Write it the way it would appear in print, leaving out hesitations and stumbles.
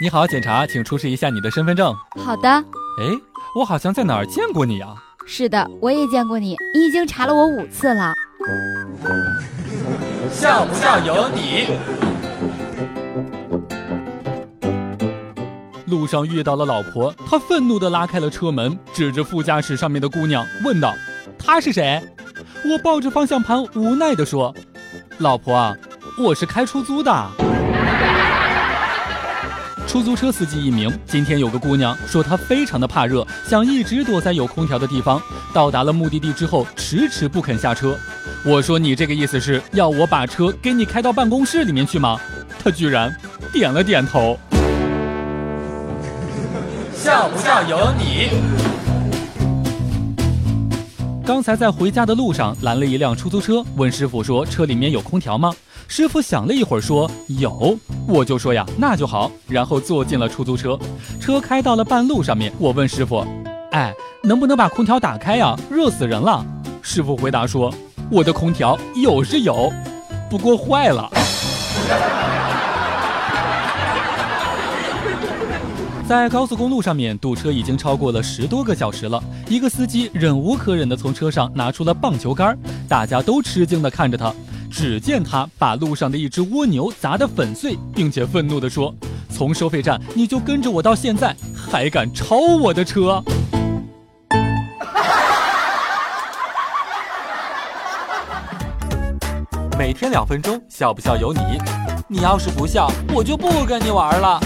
你好，检查，请出示一下你的身份证。好的。哎，我好像在哪儿见过你啊。是的，我也见过你，你已经查了我5次了。像不像有你？路上遇到了老婆，她愤怒地拉开了车门，指着副驾驶上面的姑娘问道：她是谁？我抱着方向盘无奈地说：老婆啊，我是开出租的。出租车司机一名，今天有个姑娘说她非常的怕热，想一直躲在有空调的地方，到达了目的地之后迟迟不肯下车。我说你这个意思是要我把车给你开到办公室里面去吗？她居然点了点头。像不像有你？刚才在回家的路上拦了一辆出租车，问师傅说车里面有空调吗？师傅想了一会儿说有，我就说呀那就好，然后坐进了出租车。车开到了半路上面，我问师傅，哎，能不能把空调打开呀，热死人了。师傅回答说，我的空调有是有，不过坏了。在高速公路上面堵车已经超过了10多个小时了，一个司机忍无可忍地从车上拿出了棒球杆，大家都吃惊地看着他。只见他把路上的一只蜗牛砸得粉碎，并且愤怒地说，从收费站你就跟着我到现在，还敢超我的车。每天2分钟，笑不笑由你。你要是不笑，我就不跟你玩了。